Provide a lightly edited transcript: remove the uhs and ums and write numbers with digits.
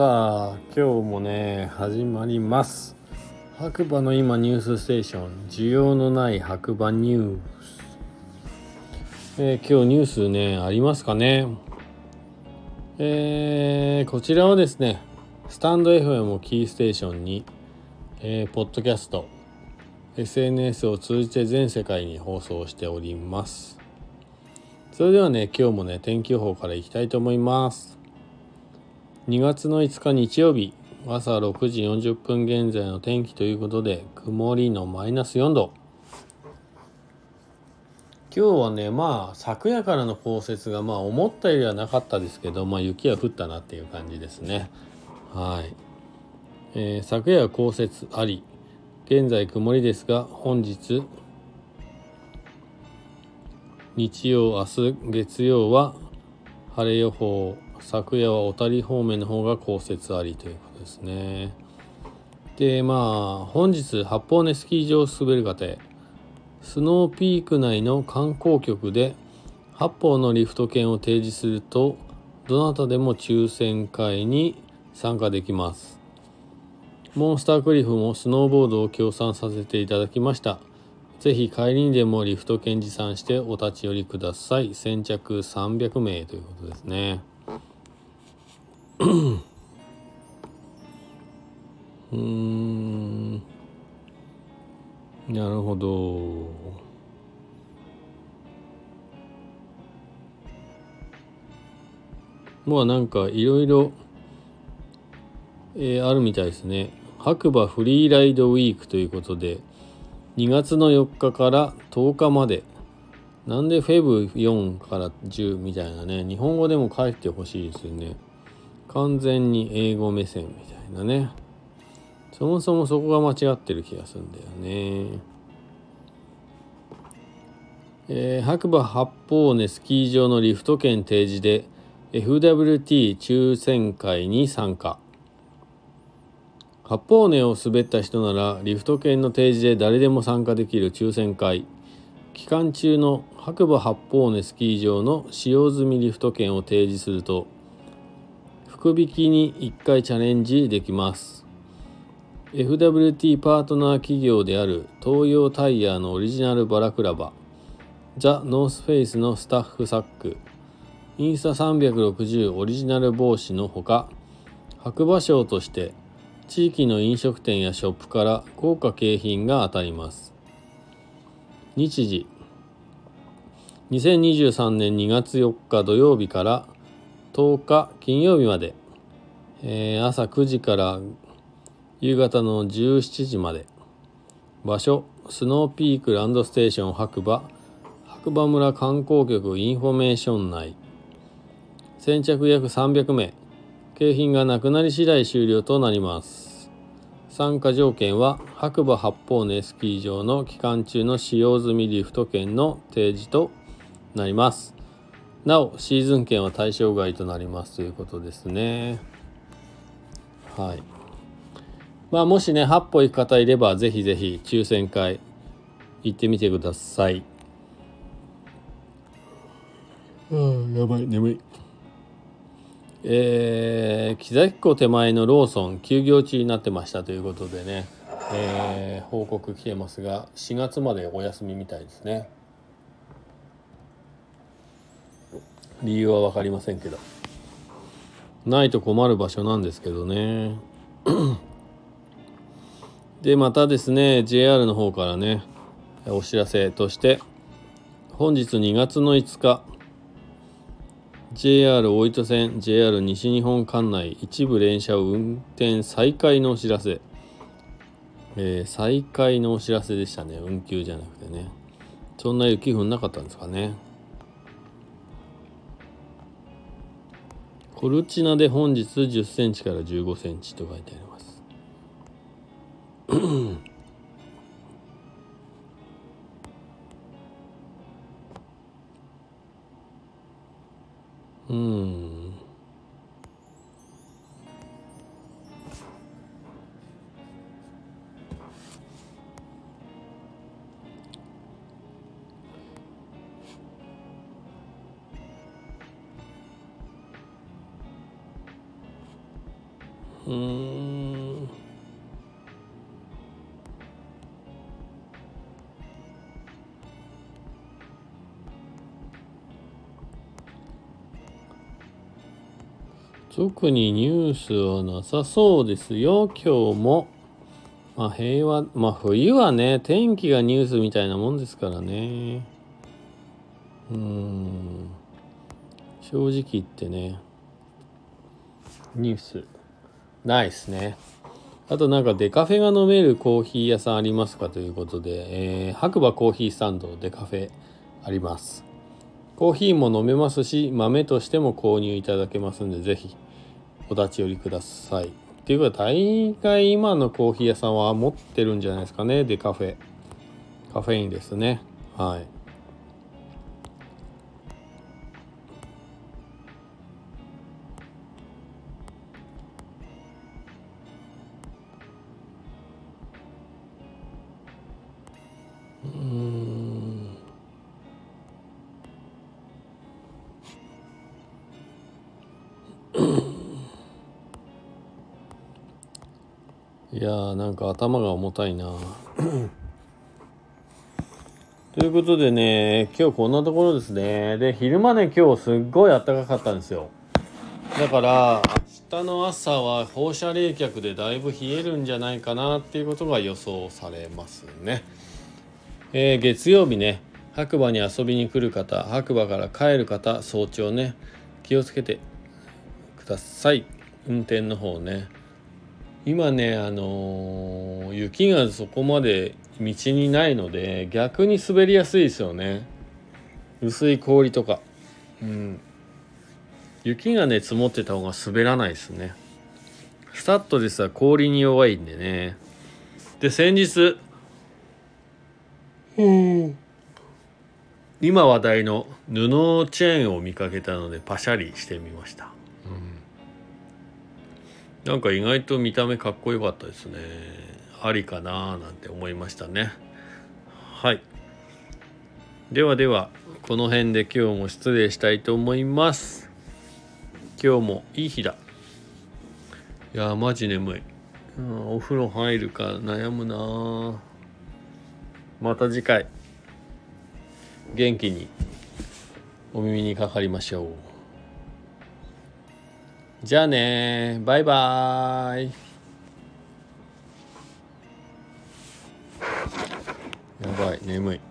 さあ今日もね始まります。白馬の今ニュースステーション、需要のない白馬ニュース。今日ニュースねありますかね。こちらはですねスタンド FM をキーステーションに、ポッドキャスト SNS を通じて全世界に放送しております。それではね今日もね天気予報からいきたいと思います。2月の5日日曜日朝6時40分現在の天気ということで、曇りのマイナス4度。今日はね昨夜からの降雪が思ったよりはなかったですけど、雪は降ったなっていう感じですね。はい、昨夜は降雪あり、現在曇りですが、本日日曜明日月曜は晴れ予報。昨夜は小谷方面の方が降雪ありということですね。で本日八方根スキー場を滑る方へ、スノーピーク内の観光局で八方のリフト券を提示すると、どなたでも抽選会に参加できます。モンスタークリフもスノーボードを協賛させていただきました。ぜひ帰りにでもリフト券持参してお立ち寄りください。先着300名ということですね。なるほど。なんかいろいろあるみたいですね。白馬フリーライドウィークということで、2月の4日から10日まで。なんでフェブ4から10みたいなね、日本語でも書いてほしいですよね。完全に英語目線みたいなね。そもそもそこが間違ってる気がするんだよね。白馬八方根スキー場のリフト券提示で FWT 抽選会に参加。八方根を滑った人ならリフト券の提示で誰でも参加できる抽選会。期間中の白馬八方根スキー場の使用済みリフト券を提示すると、福引きに1回チャレンジできます。 FWT パートナー企業である東洋タイヤのオリジナルバラクラバ、ザ・ノースフェイスのスタッフサック、インスタ360オリジナル帽子のほか、白馬賞として地域の飲食店やショップから豪華景品が当たります。日時、2023年2月4日土曜日から10日金曜日まで、朝9時から夕方の17時まで。場所、スノーピークランドステーション白馬、白馬村観光局インフォメーション内。先着約300名。景品がなくなり次第終了となります。参加条件は白馬八方根スキー場の期間中の使用済みリフト券の提示となります。なおシーズン券は対象外となりますということですね。はい。もしね八方行く方いればぜひぜひ抽選会行ってみてください。やばい眠い。木崎湖手前のローソン休業中になってましたということでね、報告来てますが4月までお休みみたいですね。理由は分かりませんけど、ないと困る場所なんですけどね。でまたですね JR の方からねお知らせとして、本日2月の5日 JR 大糸線 JR 西日本管内一部電車を運転再開のお知らせ、再開のお知らせでしたね。運休じゃなくてね、そんな雪降んなかったんですかね。コルチナで本日10センチから15センチと書いてあります。特にニュースはなさそうですよ。今日も、まあ、平和、まあ冬はね、天気がニュースみたいなもんですからね。正直言ってね、ニュースないっすね。あとなんかデカフェが飲めるコーヒー屋さんありますかということで、白馬コーヒースタンドデカフェあります。コーヒーも飲めますし、豆としても購入いただけますんで、ぜひお立ち寄りください。っていうか大概今のコーヒー屋さんは持ってるんじゃないですかね。デカフェ、カフェインですね。はい。いやー、なんか頭が重たいなということでね、今日こんなところですね。で、昼間ね、今日すっごい暖かかったんですよ。だから明日の朝は放射冷却でだいぶ冷えるんじゃないかなっていうことが予想されますね。月曜日ね、白馬に遊びに来る方、白馬から帰る方、早朝ね、気をつけてください。運転の方ね。今ね、雪がそこまで道にないので、逆に滑りやすいですよね。薄い氷とか、雪がね積もってた方が滑らないですね。スタッドですが氷に弱いんでね。で、先日、今話題の布チェーンを見かけたのでパシャリしてみました。なんか意外と見た目かっこよかったですね。ありかななんて思いましたね。はい。ではでは、この辺で今日も失礼したいと思います。今日もいい日だ。いやー、マジ眠い。お風呂入るか悩むな。また次回、元気にお耳にかかりましょう。じゃあね、バイバーイ。やばい、眠い。